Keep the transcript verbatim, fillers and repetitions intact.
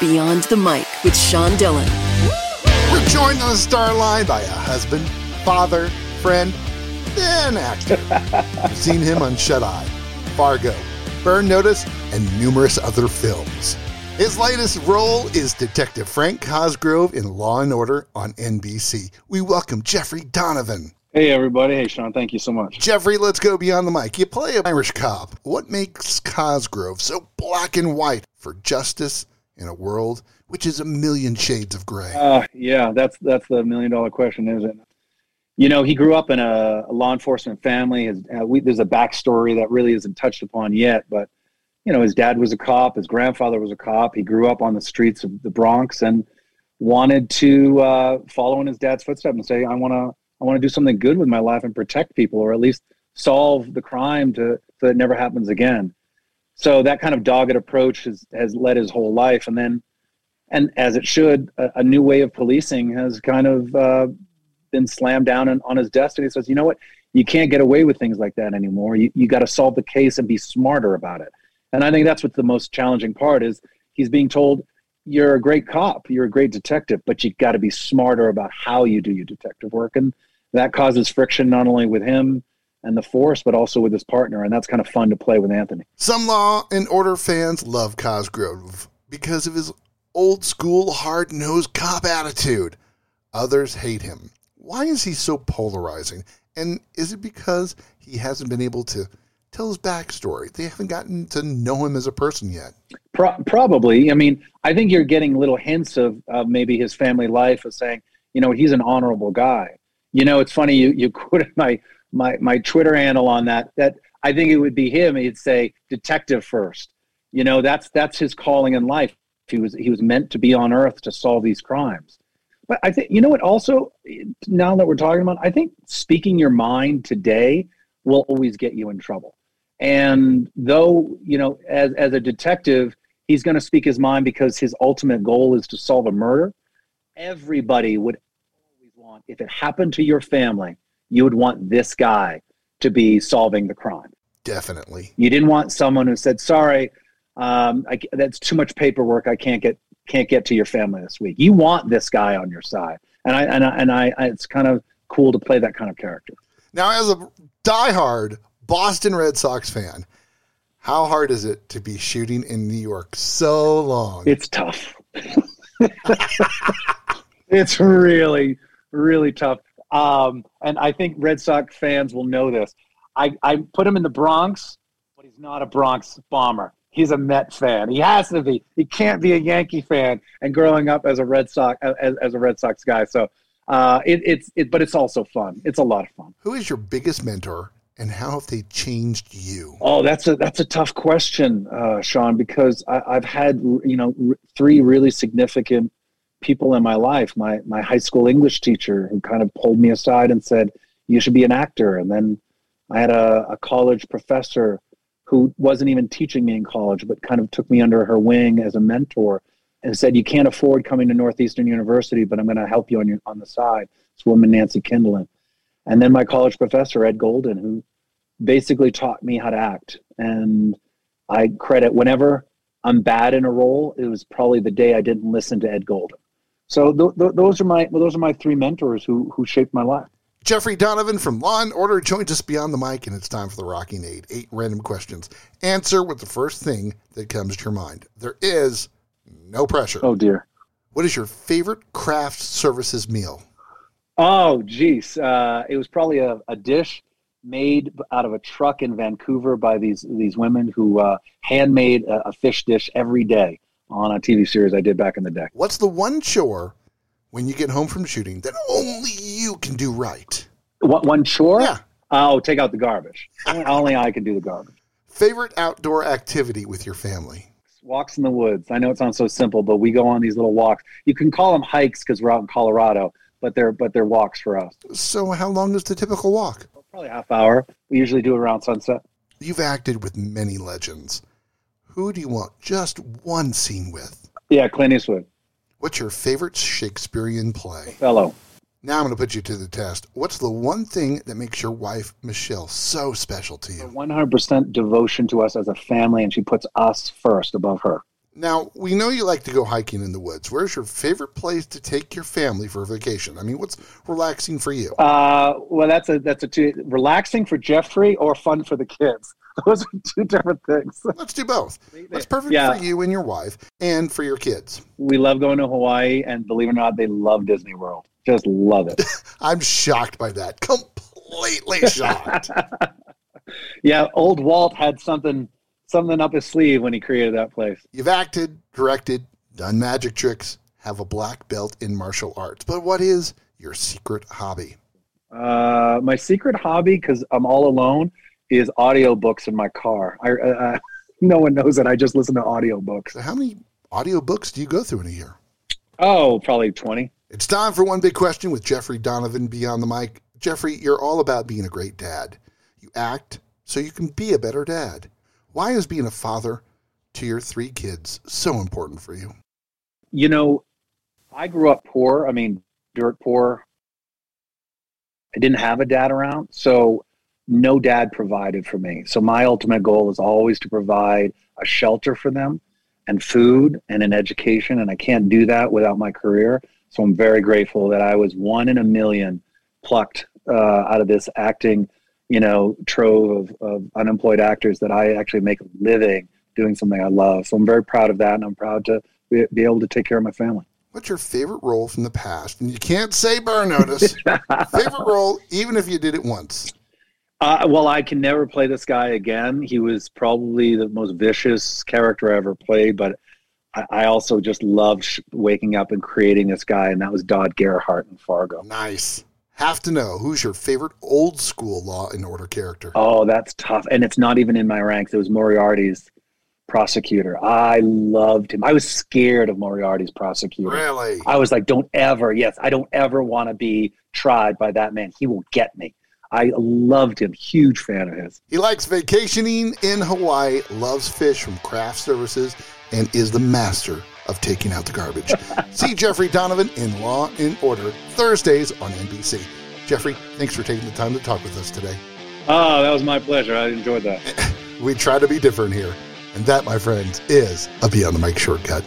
Beyond the Mic with Sean Dillon. We're joined on the star line by a husband, father, friend, and actor. You've seen him on Shut Eye, Fargo, Burn Notice, and numerous other films. His latest role is Detective Frank Cosgrove in Law and Order on N B C. We welcome Jeffrey Donovan. Hey, everybody. Hey, Sean. Thank you so much. Jeffrey, let's go beyond the mic. You play an Irish cop. What makes Cosgrove so black and white for justice in a world which is a million shades of gray? Uh, yeah, that's that's the million-dollar question, isn't it? You know, he grew up in a, a law enforcement family. His, uh, we, there's a backstory that really isn't touched upon yet, but, you know, his dad was a cop. His grandfather was a cop. He grew up on the streets of the Bronx and wanted to uh, follow in his dad's footsteps and say, I want to, I want to do something good with my life and protect people, or at least solve the crime to so it never happens again. So that kind of dogged approach has, has led his whole life. And then, and as it should, a, a new way of policing has kind of uh, been slammed down on, on his desk. And he says, you know what? You can't get away with things like that anymore. You, you got to solve the case and be smarter about it. And I think that's what's the most challenging part is he's being told, you're a great cop, you're a great detective, but you got to be smarter about how you do your detective work. And that causes friction not only with him and the force, but also with his partner, and that's kind of fun to play with Anthony. Some Law and Order fans love Cosgrove because of his old-school, hard-nosed cop attitude. Others hate him. Why is he so polarizing? And is it because he hasn't been able to tell his backstory? They haven't gotten to know him as a person yet. Pro- probably. I mean, I think you're getting little hints of, of maybe his family life of saying, you know, he's an honorable guy. You know, it's funny, you, you quoted my, my my Twitter handle on that, that I think it would be him. He'd say detective first. You know, that's that's his calling in life. He was he was meant to be on earth to solve these crimes. But I think, you know what, also, now that we're talking about, I think speaking your mind today will always get you in trouble. And though, you know, as, as a detective, he's going to speak his mind because his ultimate goal is to solve a murder, everybody would want, if it happened to your family, you would want this guy to be solving the crime. Definitely. You didn't want someone who said, sorry, um, I, that's too much paperwork. I can't get, can't get to your family this week. You want this guy on your side. And I, and I, and I, I it's kind of cool to play that kind of character. Now, as a diehard Boston Red Sox fan, how hard is it to be shooting in New York so long? It's tough. It's really Really tough. Um, and I think Red Sox fans will know this. I, I put him in the Bronx, but he's not a Bronx bomber. He's a Met fan. He has to be. He can't be a Yankee fan. And growing up as a Red Sox as, as a Red Sox guy, so uh, it, it's it. But it's also fun. It's a lot of fun. Who is your biggest mentor, and how have they changed you? Oh, that's a that's a tough question, uh, Sean. Because I, I've had you know three really significant people in my life. My my high school English teacher, who kind of pulled me aside and said, you should be an actor. And then I had a, a college professor who wasn't even teaching me in college, but kind of took me under her wing as a mentor and said, you can't afford coming to Northeastern University, but I'm going to help you on your, on the side. This woman, Nancy Kindlin. And then my college professor, Ed Golden, who basically taught me how to act. And I credit, whenever I'm bad in a role, it was probably the day I didn't listen to Ed Golden. So th- th- those are my those are my three mentors who who shaped my life. Jeffrey Donovan from Law and Order joins us beyond the mic, and it's time for the Rocking Eight. Eight random questions. Answer with the first thing that comes to your mind. There is no pressure. Oh dear. What is your favorite craft services meal? Oh geez, uh, it was probably a, a dish made out of a truck in Vancouver by these these women who uh, handmade a, a fish dish every day. On a T V series I did back in the day. What's the one chore when you get home from shooting that only you can do right? What, one chore? Yeah. Oh, take out the garbage. Only I can do the garbage. Favorite outdoor activity with your family? Walks in the woods. I know it sounds so simple, but we go on these little walks. You can call them hikes because we're out in Colorado, but they're but they're walks for us. So how long is the typical walk? Well, probably a half hour. We usually do it around sunset. You've acted with many legends. Who do you want just one scene with? Yeah, Clint Eastwood. What's your favorite Shakespearean play? Othello. Now I'm going to put you to the test. What's the one thing that makes your wife, Michelle, so special to you? one hundred percent devotion to us as a family, and she puts us first above her. Now, we know you like to go hiking in the woods. Where's your favorite place to take your family for a vacation? I mean, what's relaxing for you? Uh, well, that's a that's a two relaxing for Jeffrey or fun for the kids. Those are two different things. Let's do both. That's perfect yeah. for you and your wife and for your kids. We love going to Hawaii, and believe it or not, they love Disney World. Just love it. I'm shocked by that. Completely shocked. Yeah, old Walt had something... Something up his sleeve when he created that place. You've acted, directed, done magic tricks, have a black belt in martial arts. But what is your secret hobby? Uh, my secret hobby, because I'm all alone, is audiobooks in my car. I, uh, no one knows that. I just listen to audiobooks. So how many audiobooks do you go through in a year? Oh, probably twenty. It's time for One Big Question with Jeffrey Donovan beyond the mic. Jeffrey, you're all about being a great dad. You act so you can be a better dad. Why is being a father to your three kids so important for you? You know, I grew up poor. I mean, dirt poor. I didn't have a dad around, so no dad provided for me. So my ultimate goal is always to provide a shelter for them and food and an education, and I can't do that without my career. So I'm very grateful that I was one in a million plucked uh, out of this acting you know, trove of, of unemployed actors that I actually make a living doing something I love. So I'm very proud of that, and I'm proud to be, be able to take care of my family. What's your favorite role from the past? And you can't say Burn Notice. Favorite role, even if you did it once. Uh, well, I can never play this guy again. He was probably the most vicious character I ever played, but I, I also just loved waking up and creating this guy, and that was Dodd Gerhart in Fargo. Nice. Have to know, who's your favorite old school Law and Order character? Oh, that's tough. And it's not even in my ranks. It was Moriarty's prosecutor. I loved him. I was scared of Moriarty's prosecutor. Really? I was like, don't ever, yes, I don't ever want to be tried by that man. He will get me. I loved him. Huge fan of his. He likes vacationing in Hawaii, loves fish from craft services, and is the master of taking out the garbage. See Jeffrey Donovan in Law and Order, Thursdays on N B C. Jeffrey, thanks for taking the time to talk with us today. Oh, that was my pleasure. I enjoyed that. We try to be different here. And that, my friends, is a Beyond the Mic shortcut.